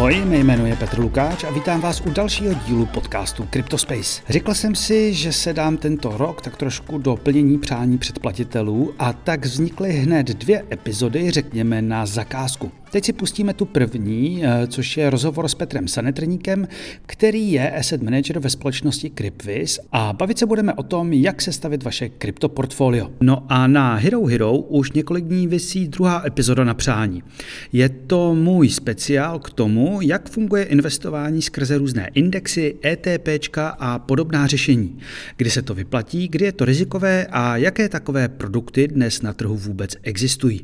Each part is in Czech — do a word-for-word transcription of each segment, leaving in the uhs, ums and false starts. Ahoj, mé jméno je Petr Lukáč a vítám vás u dalšího dílu podcastu CryptoSpace. Řekl jsem si, že se dám tento rok tak trošku do plnění přání předplatitelů a tak vznikly hned dvě epizody, řekněme, na zakázku. Teď si pustíme tu první, což je rozhovor s Petrem Sanetrníkem, který je asset manager ve společnosti Crypviz a bavit se budeme o tom, jak sestavit vaše kryptoportfolio. No a na Hero Hero už několik dní visí druhá epizoda na přání. Je to můj speciál k tomu, jak funguje investování skrze různé indexy, ETPčka a podobná řešení. Kdy se to vyplatí, kdy je to rizikové a jaké takové produkty dnes na trhu vůbec existují.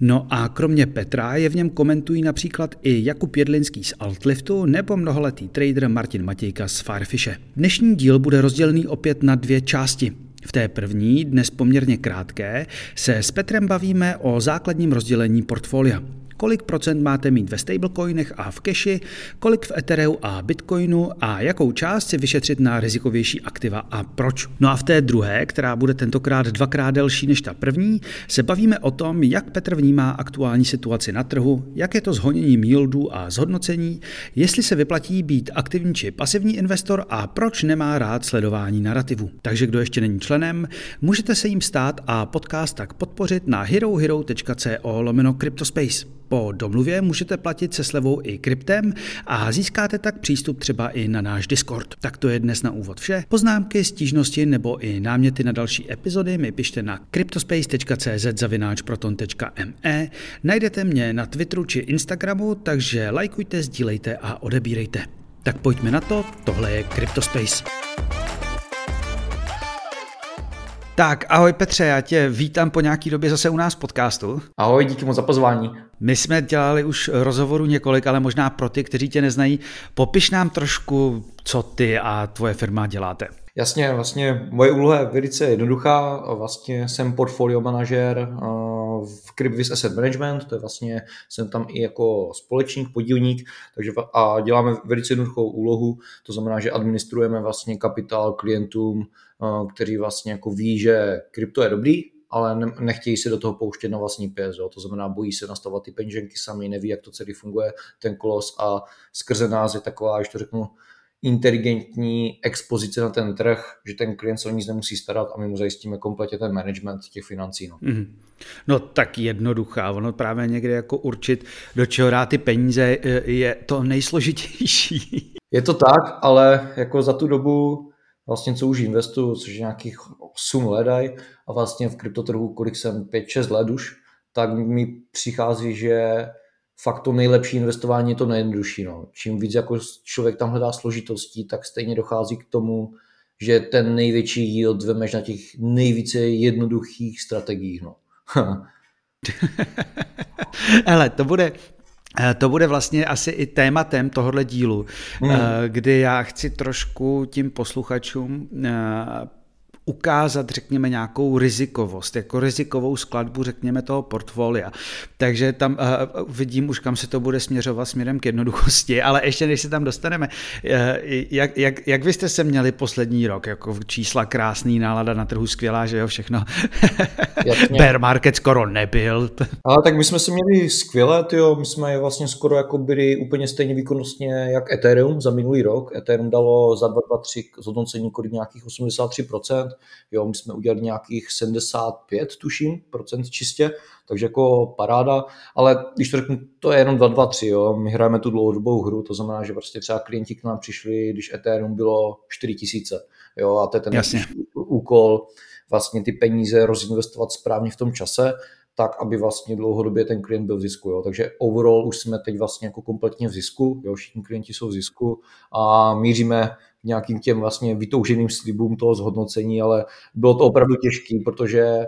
No a kromě Petra je v něm komentují například i Jakub Jedlinský z Altliftu nebo mnoholetý trader Martin Matějka z Firefishe. Dnešní díl bude rozdělený opět na dvě části. V té první, dnes poměrně krátké, se s Petrem bavíme o základním rozdělení portfolia. Kolik procent máte mít ve stablecoinech a v cashi, kolik v Ethereu a Bitcoinu a jakou část si vyšetřit na rizikovější aktiva a proč. No a v té druhé, která bude tentokrát dvakrát delší než ta první, se bavíme o tom, jak Petr vnímá aktuální situaci na trhu, jak je to s honěním yieldů a zhodnocení, jestli se vyplatí být aktivní či pasivní investor a proč nemá rád sledování narrativu. Takže kdo ještě není členem, můžete se jim stát a podcast tak podpořit na herohero.co lomeno CryptoSpace. Po domluvě můžete platit se slevou i kryptem a získáte tak přístup třeba i na náš Discord. Tak to je dnes na úvod vše. Poznámky, stížnosti nebo i náměty na další epizody mi pište na cryptospace tečka cz zavináč proton tečka me. Najdete mě na Twitteru či Instagramu, takže lajkujte, sdílejte a odebírejte. Tak pojďme na to, tohle je CryptoSpace. Tak, ahoj Petře, já tě vítám po nějaký době zase u nás v podcastu. Ahoj, díky moc za pozvání. My jsme dělali už rozhovoru několik, ale možná pro ty, kteří tě neznají, popiš nám trošku, co ty a tvoje firma děláte. Jasně, vlastně moje úloha je velice jednoduchá. Vlastně jsem portfolio manažer v Cryptviz Asset Management, to je vlastně, jsem tam i jako společník, podílník, takže a děláme velice jednoduchou úlohu, to znamená, že administrujeme vlastně kapitál klientům, kteří vlastně jako ví, že krypto je dobrý, ale nechtějí se do toho pouštět na vlastní pěst, to znamená, bojí se nastavovat ty penženky sami, neví, jak to celý funguje, ten kolos a skrze nás je taková, že to řeknu, inteligentní expozice na ten trh, že ten klient se o nic nemusí starat a my mu zajistíme kompletně ten management těch financí. No, mm-hmm. no tak jednoduchá, ono právě někde jako určit, do čeho dát ty peníze, je to nejsložitější. Je to tak, ale jako za tu dobu, vlastně co už investuju, což je nějakých osm let a vlastně v kryptotrhu, kolik jsem, pět šest let už, tak mi přichází, že fakt to nejlepší investování je to nejjednodušší. No. Čím víc jako člověk tam hledá složitostí, tak stejně dochází k tomu, že ten největší yield vemeš na těch nejvíce jednoduchých strategiích. No. Hele, to bude... To bude vlastně asi i tématem tohohle dílu, mm. kdy já chci trošku tím posluchačům ukázat, řekněme, nějakou rizikovost, jako rizikovou skladbu, řekněme, toho portfolia. Takže tam uh, vidím už, kam se to bude směřovat směrem k jednoduchosti, ale ještě než se tam dostaneme, uh, jak, jak, jak vy jste se měli poslední rok, jako čísla krásný, nálada na trhu skvělá, že jo, všechno. Bear market skoro nebyl. Ale tak my jsme se měli skvěle, tyjo, my jsme vlastně skoro jako byli úplně stejně výkonnostně jak Ethereum za minulý rok. Ethereum dalo za dva dva tři zhodnocení kolik nějakých osmdesát tři procent. Jo, my jsme udělali nějakých sedmdesát pět, tuším, procent čistě, takže jako paráda, ale když to řeknu, to je jenom dva dva tři, jo, my hrajeme tu dlouhodobou hru, to znamená, že prostě třeba klienti k nám přišli, když Ethereum bylo čtyři tisíce, jo, a to je ten úkol, vlastně ty peníze rozinvestovat správně v tom čase, tak, aby vlastně dlouhodobě ten klient byl v zisku. Jo. Takže overall už jsme teď vlastně jako kompletně v zisku, jo, všichni klienti jsou v zisku a míříme nějakým těm vlastně vytouženým slibům toho zhodnocení, ale bylo to opravdu těžké, protože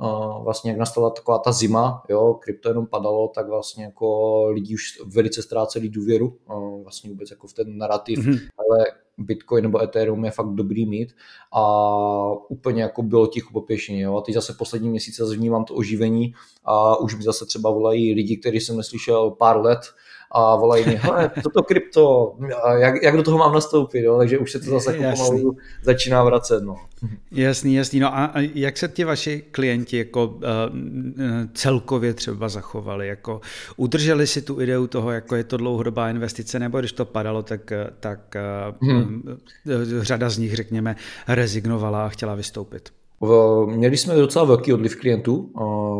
uh, vlastně jak nastala taková ta zima, jo, krypto jenom padalo, tak vlastně jako lidi už velice ztráceli důvěru, uh, vlastně vůbec jako v ten narrativ, mm-hmm. ale Bitcoin nebo Ethereum je fakt dobrý mít a úplně jako bylo ticho popěšení. A teď zase poslední měsíce vnímám to oživení a už mi zase třeba volají lidi, kteří jsem neslyšel pár let a volají mě, hele, toto krypto, jak, jak do toho mám nastoupit, jo? Takže už se to zase jako pomalu začíná vracet. No. Jasný, jasný. No a jak se ti vaši klienti jako uh, celkově třeba zachovali? Jako udrželi si tu ideu toho, jako je to dlouhodobá investice, nebo když to padalo, tak, tak uh, hmm. řada z nich, řekněme, rezignovala a chtěla vystoupit? Měli jsme docela velký odliv klientů,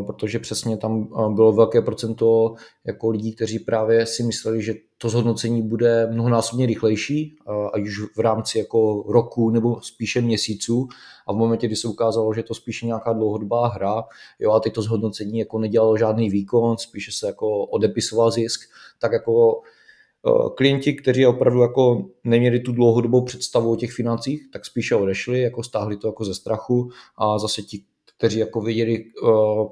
protože přesně tam bylo velké procento jako lidí, kteří právě si mysleli, že to zhodnocení bude mnohonásobně rychlejší, ať už v rámci jako roku nebo spíše měsíců. A v momentě, kdy se ukázalo, že to spíše nějaká dlouhodobá hra, jo, a teď to zhodnocení jako nedělalo žádný výkon, spíše se jako odepisoval zisk, tak jako klienti, kteří opravdu jako neměli tu dlouhodobou představu o těch financích, tak spíše odešli, jako stáhli to jako ze strachu, a zase ti, kteří jako věděli,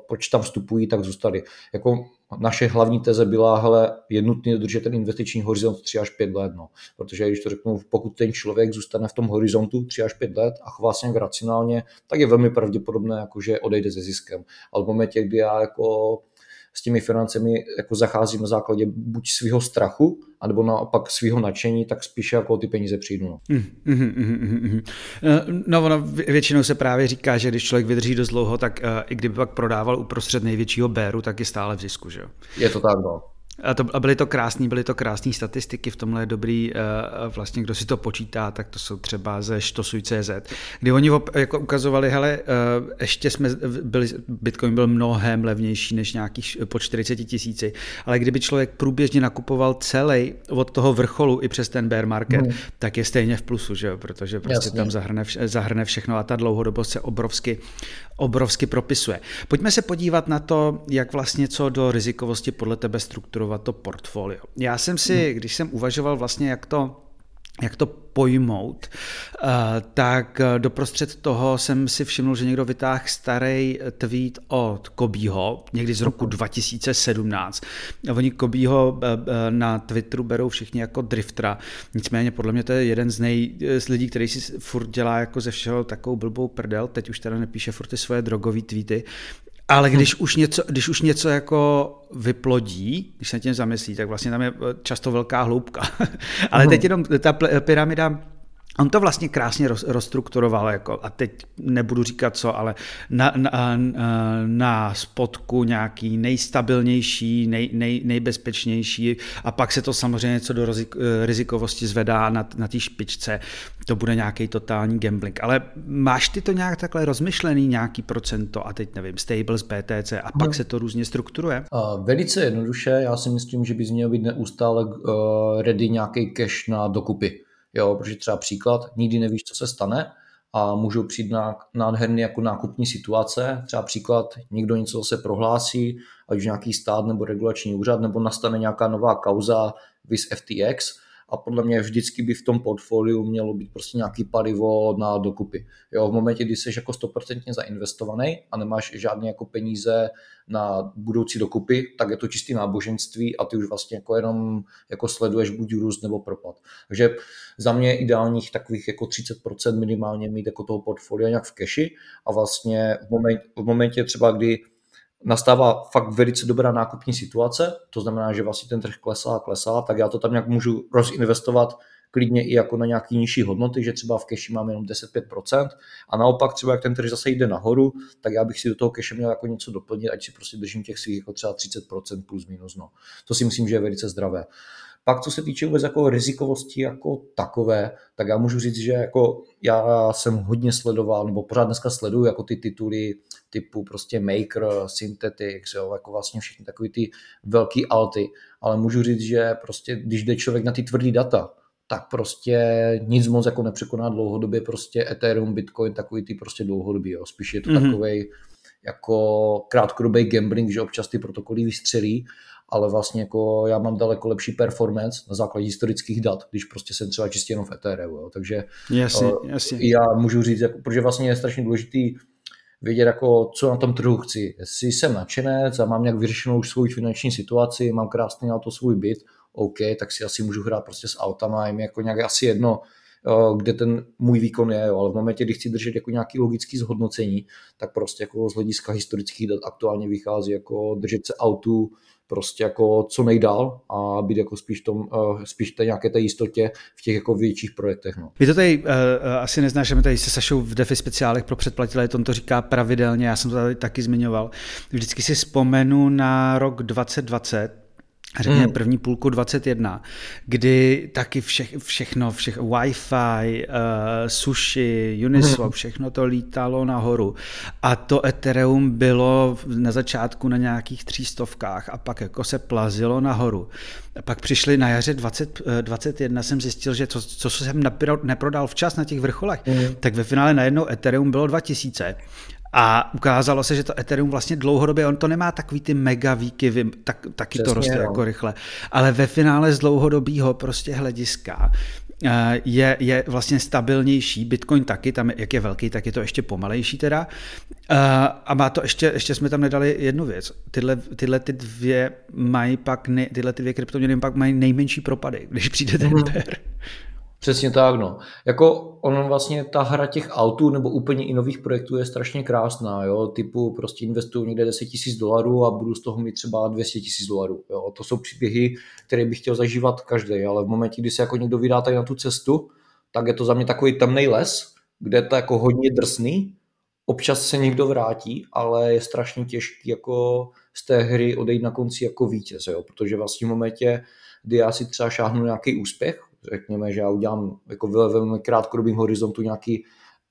proč tam vstupují, tak zůstali. Jako naše hlavní teze byla, hele, je nutné dodržet ten investiční horizont tři až pět let, no. Protože když to řeknu, pokud ten člověk zůstane v tom horizontu tři až pět let a chová se nějak racionálně, tak je velmi pravděpodobné, jako, že odejde se ziskem. Ale v momentě, kdy já jako s těmi financemi jako zacházím na základě buď svého strachu, anebo naopak svého nadšení, tak spíše jako ty peníze přijdu. No. Mm, mm, mm, mm. No ono většinou se právě říká, že když člověk vydrží dost dlouho, tak uh, i kdyby pak prodával uprostřed největšího béru, tak je stále v zisku, že jo? Je to tak, no. A, to, a byly to krásný, byly to krásné statistiky, v tomhle je dobrý, uh, vlastně kdo si to počítá, tak to jsou třeba ze štosuj tečka cé zet, kdy oni op, jako ukazovali, hele, uh, ještě jsme byli, Bitcoin byl mnohem levnější než nějakých po čtyřicet tisíci, ale kdyby člověk průběžně nakupoval celý od toho vrcholu i přes ten bear market, hmm. tak je stejně v plusu, že jo, protože prostě Jasně. tam zahrne, vše, zahrne všechno a ta dlouhodobost se obrovsky, obrovsky propisuje. Pojďme se podívat na to, jak vlastně co do rizikovosti podle tebe strukturovat to portfolio. Já jsem si, když jsem uvažoval vlastně, jak to, jak to pojmout, tak doprostřed toho jsem si všiml, že někdo vytáhl starý tweet od Kobeho, někdy z roku dva tisíce sedmnáct. Oni Kobeho na Twitteru berou všichni jako driftera, nicméně podle mě to je jeden z, nej, z lidí, který si furt dělá jako ze všeho takovou blbou prdel, teď už teda nepíše furt ty svoje drogový tweety. Ale když už něco, když už něco jako vyplodí, když se tím zamyslí, tak vlastně tam je často velká hloubka. Ale teď jenom ta pyramida, on to vlastně krásně roz, rozstrukturoval, jako, a teď nebudu říkat co, ale na, na, na spodku nějaký nejstabilnější, nej, nej, nejbezpečnější, a pak se to samozřejmě co do rizik, rizikovosti zvedá na, na té špičce, to bude nějaký totální gambling. Ale máš ty to nějak takhle rozmyšlený, nějaký procento, a teď nevím, stables, bé té cé, a pak no. se to různě strukturuje? Uh, velice jednoduše, já si myslím, že bys měl být neustále uh, ready nějaký cash na dokupy. Jo, protože třeba příklad, nikdy nevíš, co se stane, a můžou přijít na nádherný jako nákupní situace, třeba příklad, někdo něco se prohlásí, ať už nějaký stát nebo regulační úřad, nebo nastane nějaká nová kauza vis ef té iks, a podle mě vždycky by v tom portfoliu mělo být prostě nějaký palivo na dokupy. Jo, v momentě, kdy jsi jako sto procent zainvestovaný a nemáš žádné jako peníze na budoucí dokupy, tak je to čistý náboženství a ty už vlastně jako jenom jako sleduješ buď růst nebo propad. Takže za mě ideálních takových jako třicet procent minimálně mít jako toho portfolia nějak v keši, a vlastně v momentě, v momentě třeba, kdy nastává fakt velice dobrá nákupní situace, to znamená, že vlastně ten trh klesá a klesá, tak já to tam nějak můžu rozinvestovat klidně i jako na nějaký nižší hodnoty, že třeba v keši mám jenom deset až pět procent, a naopak třeba jak ten trh zase jde nahoru, tak já bych si do toho keše měl jako něco doplnit, ať si prostě držím těch svých jako třeba třicet procent plus minus. No. To si myslím, že je velice zdravé. Pak co se týče vůbec jako rizikovosti jako takové, tak já můžu říct, že jako já jsem hodně sledoval, nebo pořád dneska sleduju jako ty tituly typu prostě Maker, Synthetics, jo, jako vlastně všechny takový ty velký alty, ale můžu říct, že prostě když jde člověk na ty tvrdý data, tak prostě nic moc jako nepřekoná dlouhodobě prostě Ethereum, Bitcoin, takový ty prostě dlouhodobý, jo, spíš je to mm-hmm. takovej jako krátkodobý gambling, že občas ty protokoly vystřelí, ale vlastně jako já mám daleko lepší performance na základě historických dat, když prostě jsem třeba čistě jenom v Ethereum, jo. Takže jasně, jasně. já můžu říct, jako, protože vlastně je strašně důležitý vědět, jako, co na tom trhu chci. Jestli jsem nadšenec a mám nějak vyřešenou už svou finanční situaci, mám krásný na to svůj byt, OK, tak si asi můžu hrát prostě s autama, je mi jako nějak asi jedno, kde ten můj výkon je, jo. Ale v momentě, kdy chci držet jako nějaký logický zhodnocení, tak prostě jako z hlediska historických dat aktuálně vychází jako držet se autů prostě jako co nejdál a být jako spíš tom, spíš té nějaké té jistotě v těch jako větších projektech. No. Vy to tady uh, asi neznáš, my tady se Sašou v DeFi speciálech pro předplatitele, on to říká pravidelně, já jsem to tady taky zmiňoval. Vždycky si vzpomenu na rok dva tisíce dvacet, řekněme hmm. první půlku dvacet jedna, kdy taky vše, všechno, všechno, Wi-Fi, uh, sushi, Uniswap, všechno to lítalo nahoru. A to Ethereum bylo na začátku na nějakých třístovkách a pak jako se plazilo nahoru. A pak přišli na jaře dvacet, dvacet jedna, jsem zjistil, že to, co jsem neprodal včas na těch vrcholech, hmm. tak ve finále najednou Ethereum bylo dva tisíce. A ukázalo se, že to Ethereum vlastně dlouhodobě, on to nemá takový ty mega výkyvy, tak, taky přesně, to roste no. jako rychle, ale ve finále z dlouhodobýho prostě hlediska je, je vlastně stabilnější, Bitcoin taky, tam jak je velký, tak je to ještě pomalejší teda a má to ještě, ještě jsme tam nedali jednu věc, tyhle, tyhle ty dvě mají pak, ne, tyhle ty dvě kryptoměny pak mají nejmenší propady, když přijde ten bear. Přesně tak, no. Jako ono vlastně ta hra těch autů nebo úplně i nových projektů je strašně krásná, jo, typu prostě investuju někde deset tisíc dolarů a budu z toho mít třeba dvě stě tisíc dolarů, jo. To jsou příběhy, které bych chtěl zažívat každý, ale v momentě, kdy se jako někdo vydá tady na tu cestu, tak je to za mě takový temnej les, kde je to jako hodně drsný, občas se někdo vrátí, ale je strašně těžký jako z té hry odejít na konci jako vítěz, jo, protože vlastně v momentě, kdy já si třeba šáhnu nějaký úspěch, řekněme, že já udělám jako ve velmi krátkodobým horizontu nějaký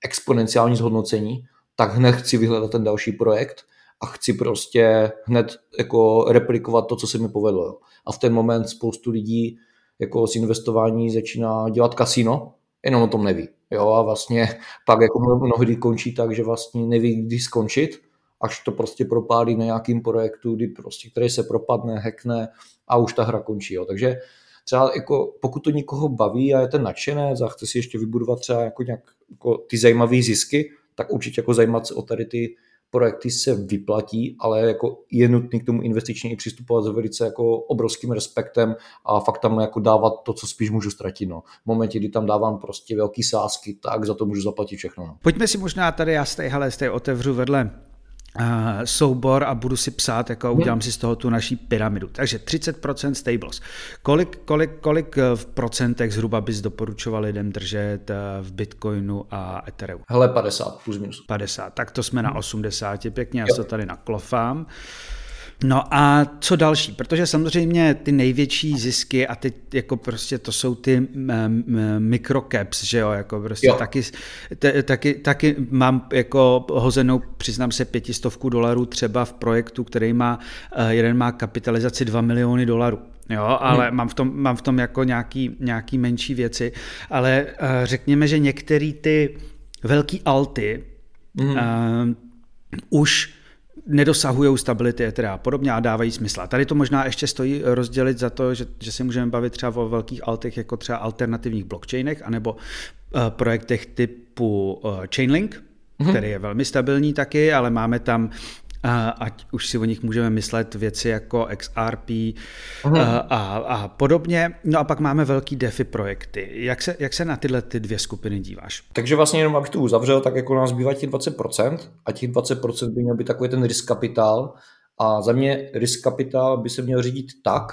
exponenciální zhodnocení, tak hned chci vyhledat ten další projekt a chci prostě hned jako replikovat to, co se mi povedlo. A v ten moment spoustu lidí jako z investování začíná dělat kasino, jenom o tom neví. Jo, a vlastně pak jako mnohdy končí tak, že vlastně neví, kdy skončit, až to prostě propálí na nějakým projektu, kdy prostě, který se propadne, hackne a už ta hra končí. Jo. Takže třeba jako pokud to někoho baví a je ten nadšenec a chce si ještě vybudovat třeba jako nějak jako ty zajímavé zisky, tak určitě jako zajímat se o tady ty projekty se vyplatí, ale jako je nutný k tomu investičně i přistupovat s velice jako obrovským respektem a fakt tam jako dávat to, co spíš můžu ztratit. No. V momentě, kdy tam dávám prostě velký sázky, tak za to můžu zaplatit všechno. No. Pojďme si možná tady, já stej, hele, stej otevřu vedle Uh, soubor a budu si psát, jako udělám si z toho tu naší pyramidu. Takže třicet procent stables. Kolik, kolik, kolik v procentech zhruba bys doporučoval lidem držet v Bitcoinu a Ethereu? Hele, padesát plus minus. padesát, tak to jsme na osmdesát, pěkně, já se tady naklofám. No a co další? Protože samozřejmě ty největší zisky a ty jako prostě to jsou ty m, m, microcaps, že jo, jako prostě jo. Taky, t, taky, taky mám jako hozenou, přiznám se, pětistovku dolarů třeba v projektu, který má, jeden má kapitalizaci dva miliony dolarů. Jo, ale hmm. mám, v tom, mám v tom jako nějaký, nějaký menší věci, ale řekněme, že některé ty velký alty hmm. uh, už nedosahují stability Ethera a podobně a dávají smysl. Tady to možná ještě stojí rozdělit za to, že, že si můžeme bavit třeba o velkých altech, jako třeba alternativních blockchainech, anebo uh, projektech typu uh, Chainlink, mm-hmm. který je velmi stabilní taky, ale máme tam, uh, ať už si o nich můžeme myslet, věci jako X R P mm-hmm. uh, a, a podobně. No a pak máme velký DeFi projekty. Jak se, jak se na tyhle ty dvě skupiny díváš? Takže vlastně jenom abych to uzavřel, tak jako nám zbývá těch dvacet procent a těch dvacet procent by měl být takový ten risk kapitál a za mě risk kapitál by se měl řídit tak,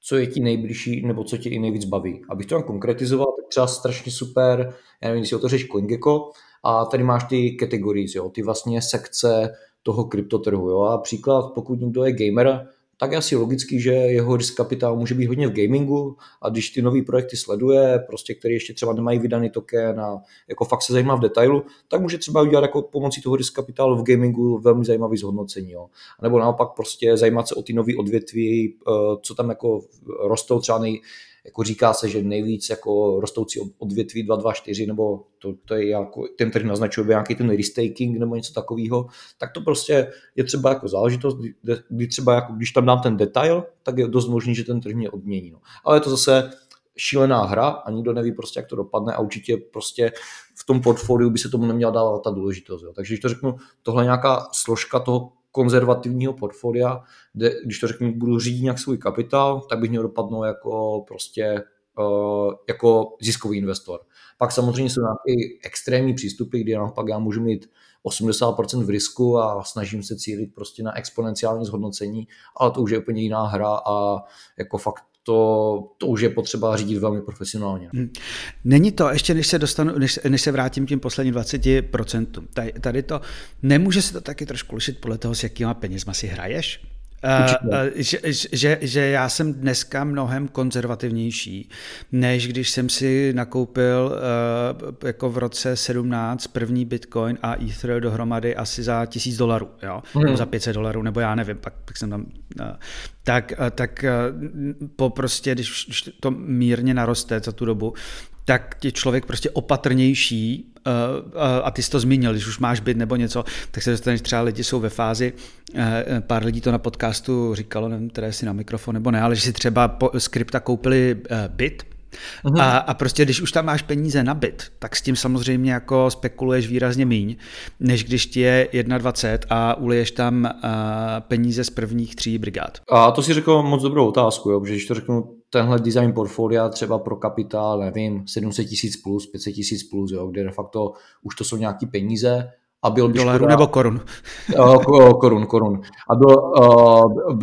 co je ti nejbližší nebo co tě i nejvíc baví. Abych to vám konkretizoval, tak třeba strašně super, já nevím, jestli otevřeš CoinGecko a tady máš ty kategorie, ty vlastně sekce toho kryptotrhu. Jo? A příklad, pokud někdo je gamer, tak je asi logický, že jeho risk kapitál může být hodně v gamingu a když ty nový projekty sleduje, prostě, který ještě třeba nemají vydaný token a jako fakt se zajímá v detailu, tak může třeba udělat jako pomocí toho risk kapitálu v gamingu velmi zajímavý zhodnocení. Jo. A nebo naopak prostě zajímat se o ty nový odvětví, co tam jako rostou třeba nej, jako říká se, že nejvíc jako rostoucí odvětví dva dva čtyři, nebo to, to je jako, ten trh naznačuje nějaký ten restaking nebo něco takového, tak to prostě je třeba jako záležitost, kdy třeba jako, když tam dám ten detail, tak je dost možný, že ten trh mě odmění. No. Ale je to zase šílená hra a nikdo neví prostě, jak to dopadne a určitě prostě v tom portfoliu by se tomu neměla dávat ta důležitost. Jo. Takže když to řeknu, tohle je nějaká složka toho konzervativního portfolia, kde, když to řeknu, budu řídit nějak svůj kapitál, tak bych měl dopadnout jako prostě jako ziskový investor. Pak samozřejmě jsou nějaké extrémní přístupy, kdy naopak já můžu mít osmdesát procent v risku a snažím se cílit prostě na exponenciální zhodnocení, ale to už je úplně jiná hra a jako fakt To, to už je potřeba řídit velmi profesionálně. Není to, ještě než se dostanu, než, než se vrátím k těm posledním dvaceti procentům, tady, tady to, nemůže se to taky trošku lišit podle toho, s jakýma penězma si hraješ? Uh, že, že, že já jsem dneska mnohem konzervativnější, než když jsem si nakoupil uh, jako v roce sedmnáct první bitcoin a ether dohromady asi za tisíc dolarů, jo? Hmm. Nebo za pět set dolarů, nebo já nevím, pak, pak jsem tam... Uh, tak, uh, tak uh, po prostě, když to mírně naroste za tu dobu, tak je člověk prostě opatrnější, a ty jsi to zmínil, když už máš byt nebo něco, tak se dostaneš, třeba lidi jsou ve fázi, pár lidí to na podcastu říkalo, nevím, teda jestli na mikrofon nebo ne, ale že si třeba z krypta koupili byt. A, a prostě když už tam máš peníze na byt, tak s tím samozřejmě jako spekuluješ výrazně míň, než když ti je dvacet jedna a uliješ tam peníze z prvních tří brigád. A to si řekl moc dobrou otázku, jo? Protože když to řeknu, tenhle design portfolia třeba pro kapitál, nevím, sedm set tisíc plus, pět set tisíc plus, jo? Kde de facto už to jsou nějaký peníze, a bylo by dolarů škoda, nebo korun? Korun, korun. A bylo,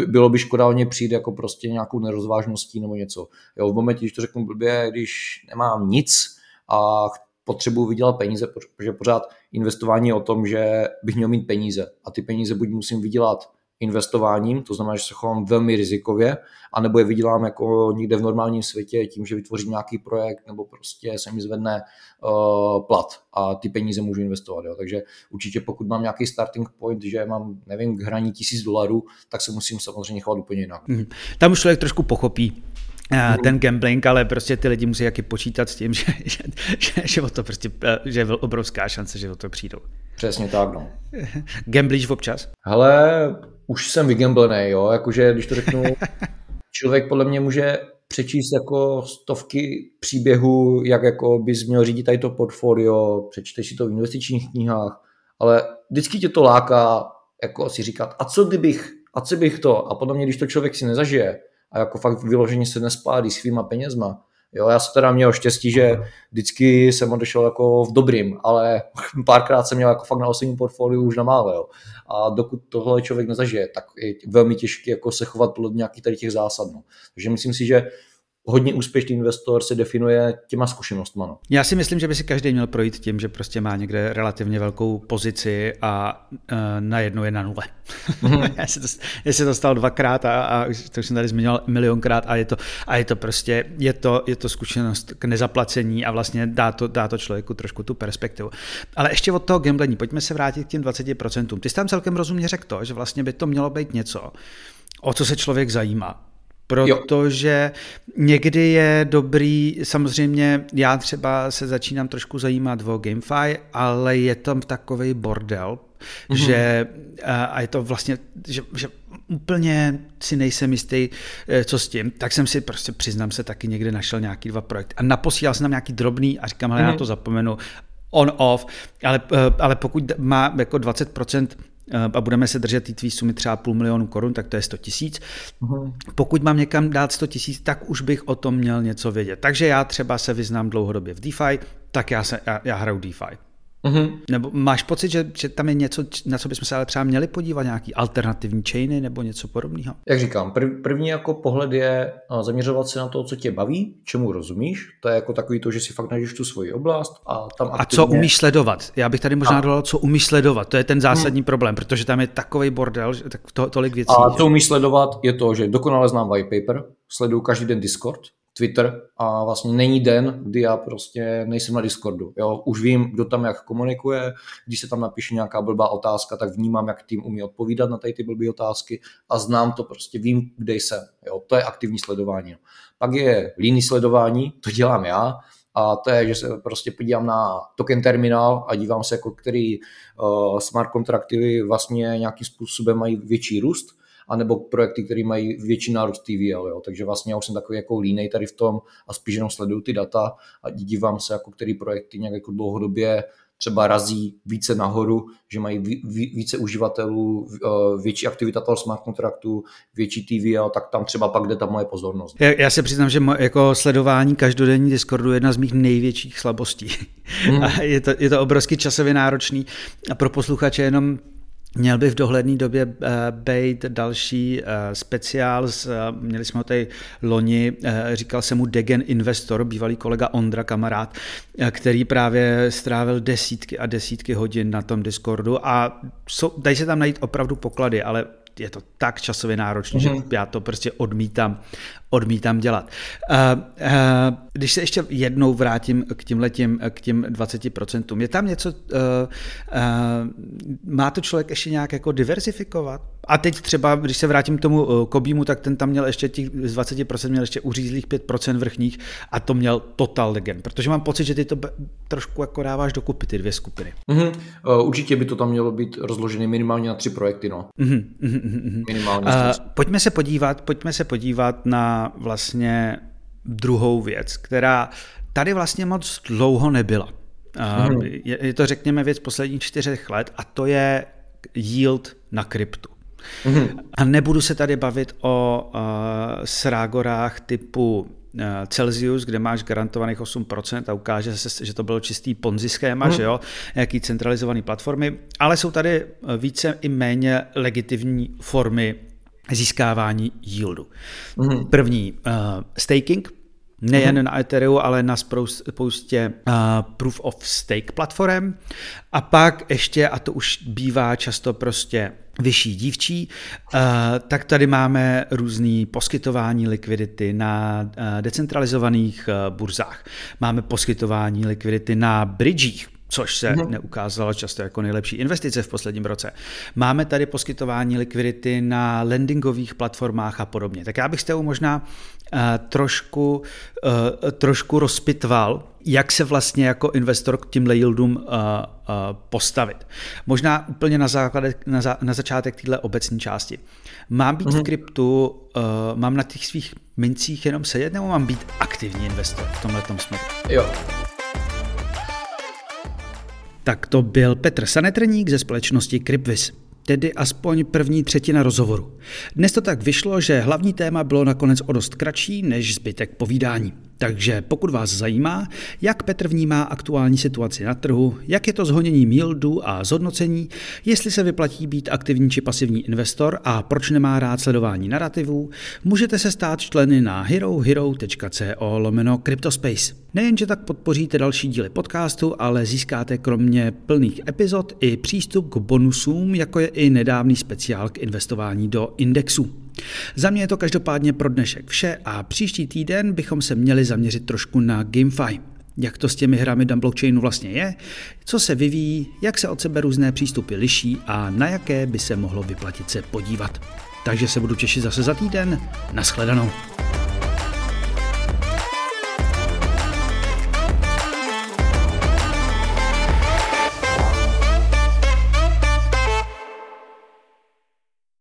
bylo by škoda o ně přijít jako prostě nějakou nerozvážností nebo něco. Jo, v momentě, když to řeknu blbě, když nemám nic a potřebuji vydělat peníze, protože pořád investování je o tom, že bych měl mít peníze. A ty peníze buď musím vydělat investováním, to znamená, že se chovám velmi rizikově, anebo je vydělám jako někde v normálním světě tím, že vytvořím nějaký projekt, nebo prostě se mi zvedne uh, plat a ty peníze můžu investovat. Jo. Takže určitě pokud mám nějaký starting point, že mám, nevím, k hraní tisíc dolarů, tak se musím samozřejmě chovat úplně jinak. Mm. Tam už člověk trošku pochopí ten gambling, ale prostě ty lidi musí jaký počítat s tím, že, že, že, že, o to prostě, že je obrovská šance, že o to přijdou. Přesně tak, no. Gamblíš občas? Hele, už jsem vygamblený, jo, jakože když to řeknu, člověk podle mě může přečíst jako stovky příběhů, jak jako bys měl řídit tady to portfolio, přečteš si to v investičních knihách, ale vždycky tě to láká jako si říkat, a co kdybych, a co bych to, a podle mě, když to člověk si nezažije, a jako fakt vyloženě se nespálí svýma penězma. Jo, já jsem teda měl štěstí, že vždycky jsem odešel jako v dobrým, ale párkrát jsem měl jako fakt na osobním portfoliu už na málo. Jo. A dokud tohle člověk nezažije, tak je velmi těžké jako se chovat podle nějakých tady těch zásad. No. Takže myslím si, že hodně úspěšný investor se definuje těma zkušenostma. No. Já si myslím, že by si každý měl projít tím, že prostě má někde relativně velkou pozici a uh, najednou je na nule. Mm-hmm. já, se to, já se to stalo dvakrát a, a to už jsem tady zmiňoval milionkrát a je to, a je to prostě, je to, je to zkušenost k nezaplacení a vlastně dá to, dá to člověku trošku tu perspektivu. Ale ještě od toho gamblení, pojďme se vrátit k těm dvaceti procentům. Ty jsi tam celkem rozumně řekl to, že vlastně by to mělo být něco, o co se člověk zajímá. Protože někdy je dobrý, samozřejmě já třeba se začínám trošku zajímat o GameFi, ale je tam takovej bordel, mm-hmm. že a je to vlastně, že, že úplně si nejsem jistý, co s tím, tak jsem si prostě, přiznám se, taky někde našel nějaký dva projekty a naposílal jsem tam nějaký drobný a říkám, hele, mm-hmm. já to zapomenu, on, off, ale, ale pokud má jako dvacet procent a budeme se držet té tvý sumy třeba půl milionu korun, tak to je sto tisíc. Uhum. Pokud mám někam dát sto tisíc, tak už bych o tom měl něco vědět. Takže já třeba se vyznám dlouhodobě v DeFi, tak já, se, já, já hraju DeFi. Uhum. Nebo máš pocit, že, že tam je něco, na co bychom se ale třeba měli podívat, nějaký alternativní chainy nebo něco podobného? Jak říkám, prv, první jako pohled je zaměřovat se na to, co tě baví, čemu rozumíš. To je jako takový to, že si fakt najdeš tu svoji oblast a tam aktivně... A co umíš sledovat? Já bych tady možná a... dodal, co umíš sledovat. To je ten zásadní hmm. problém, protože tam je takovej bordel, že tak to, tolik věcí. A co umíš sledovat je to, že dokonale znám white paper, sleduju každý den Discord, Twitter a vlastně není den, kdy já prostě nejsem na Discordu. Jo? Už vím, kdo tam jak komunikuje, když se tam napíše nějaká blbá otázka, tak vnímám, jak tým umí odpovídat na tady ty blbý otázky a znám to prostě, vím, kde jsem. Jo? To je aktivní sledování. Pak je líný sledování, to dělám já, a to je, že se prostě podívám na token terminal a dívám se, jako který uh, smart kontrakty vlastně nějakým způsobem mají větší růst, anebo projekty, které mají větší nárůst T V L, jo. Takže vlastně já už jsem takový jako línej tady v tom a spíš jenom sleduju ty data a dívám se, jako který projekty nějak jako dlouhodobě třeba razí více nahoru, že mají více uživatelů, větší aktivita toho smart kontraktu, větší T V L, tak tam třeba pak jde ta moje pozornost. Já, já se přiznám, že mo, jako sledování každodenní Discordu je jedna z mých největších slabostí. Hmm. A je to, je to obrovský časově náročný a pro posluchače jenom měl by v dohledné době uh, být další uh, speciál, z, uh, měli jsme ho tady loni, uh, říkal se mu Degen Investor, bývalý kolega Ondra, kamarád, uh, který právě strávil desítky a desítky hodin na tom Discordu a jsou, dají se tam najít opravdu poklady, ale je to tak časově náročné, mm. že já to prostě odmítám, odmítám dělat. Uh, uh, když se ještě jednou vrátím k těmhletím, k těm dvaceti procentům, je tam něco, uh, uh, má to člověk ještě nějak jako diverzifikovat? A teď třeba, když se vrátím k tomu Kobímu, tak ten tam měl ještě těch z dvaceti procent měl ještě uřízlých pět procent vrchních a to měl total legend, protože mám pocit, že ty to trošku jako dáváš dokupy ty dvě skupiny. Mm-hmm. Uh, určitě by to tam mělo být rozložené minimálně na tři projekty, no. Mm-hmm. Minimálně. Uh, pojďme se podívat, pojďme se podívat na vlastně druhou věc, která tady vlastně moc dlouho nebyla. Uh, hmm. je, je to řekněme věc posledních čtyřech let a to je yield na kryptu. Hmm. A nebudu se tady bavit o uh, srágorách typu uh, Celsius, kde máš garantovaných osm procent a ukáže se, že to bylo čistý ponzi schéma, hmm. že jo, nějaký centralizovaný platformy, ale jsou tady více i méně legitimní formy získávání yieldu. Hmm. První uh, staking, nejen hmm. na Ethereum, ale na spoustě uh, Proof of Stake platform a pak ještě, a to už bývá často prostě vyšší dívčí, tak tady máme různý poskytování likvidity na decentralizovaných burzách. Máme poskytování likvidity na bridžích, což se neukázalo často jako nejlepší investice v posledním roce. Máme tady poskytování likvidity na lendingových platformách a podobně. Tak já bych s tebou možná trošku, trošku rozpitval, jak se vlastně jako investor k těmhle yieldům postavit. Možná úplně na, základe, na, za, na začátek téhle obecní části. Mám být v kryptu, mám na těch svých mincích jenom sedět, nebo mám být aktivní investor v tomhletom směru? Jo. Tak to byl Petr Sanetrník ze společnosti Crypviz. Tedy aspoň první třetina rozhovoru. Dnes to tak vyšlo, že hlavní téma bylo nakonec o dost kratší než zbytek povídání. Takže pokud vás zajímá, jak Petr vnímá aktuální situaci na trhu, jak je to s honěním yieldu a zhodnocení, jestli se vyplatí být aktivní či pasivní investor a proč nemá rád sledování narrativů, můžete se stát členy na herohero.co lomeno CryptoSpace. Nejenže tak podpoříte další díly podcastu, ale získáte kromě plných epizod i přístup k bonusům, jako je i nedávný speciál k investování do indexu. Za mě je to každopádně pro dnešek vše a příští týden bychom se měli zaměřit trošku na GameFi. Jak to s těmi hrami na blockchainu vlastně je, co se vyvíjí, jak se od sebe různé přístupy liší a na jaké by se mohlo vyplatit se podívat. Takže se budu těšit zase za týden. Nashledanou.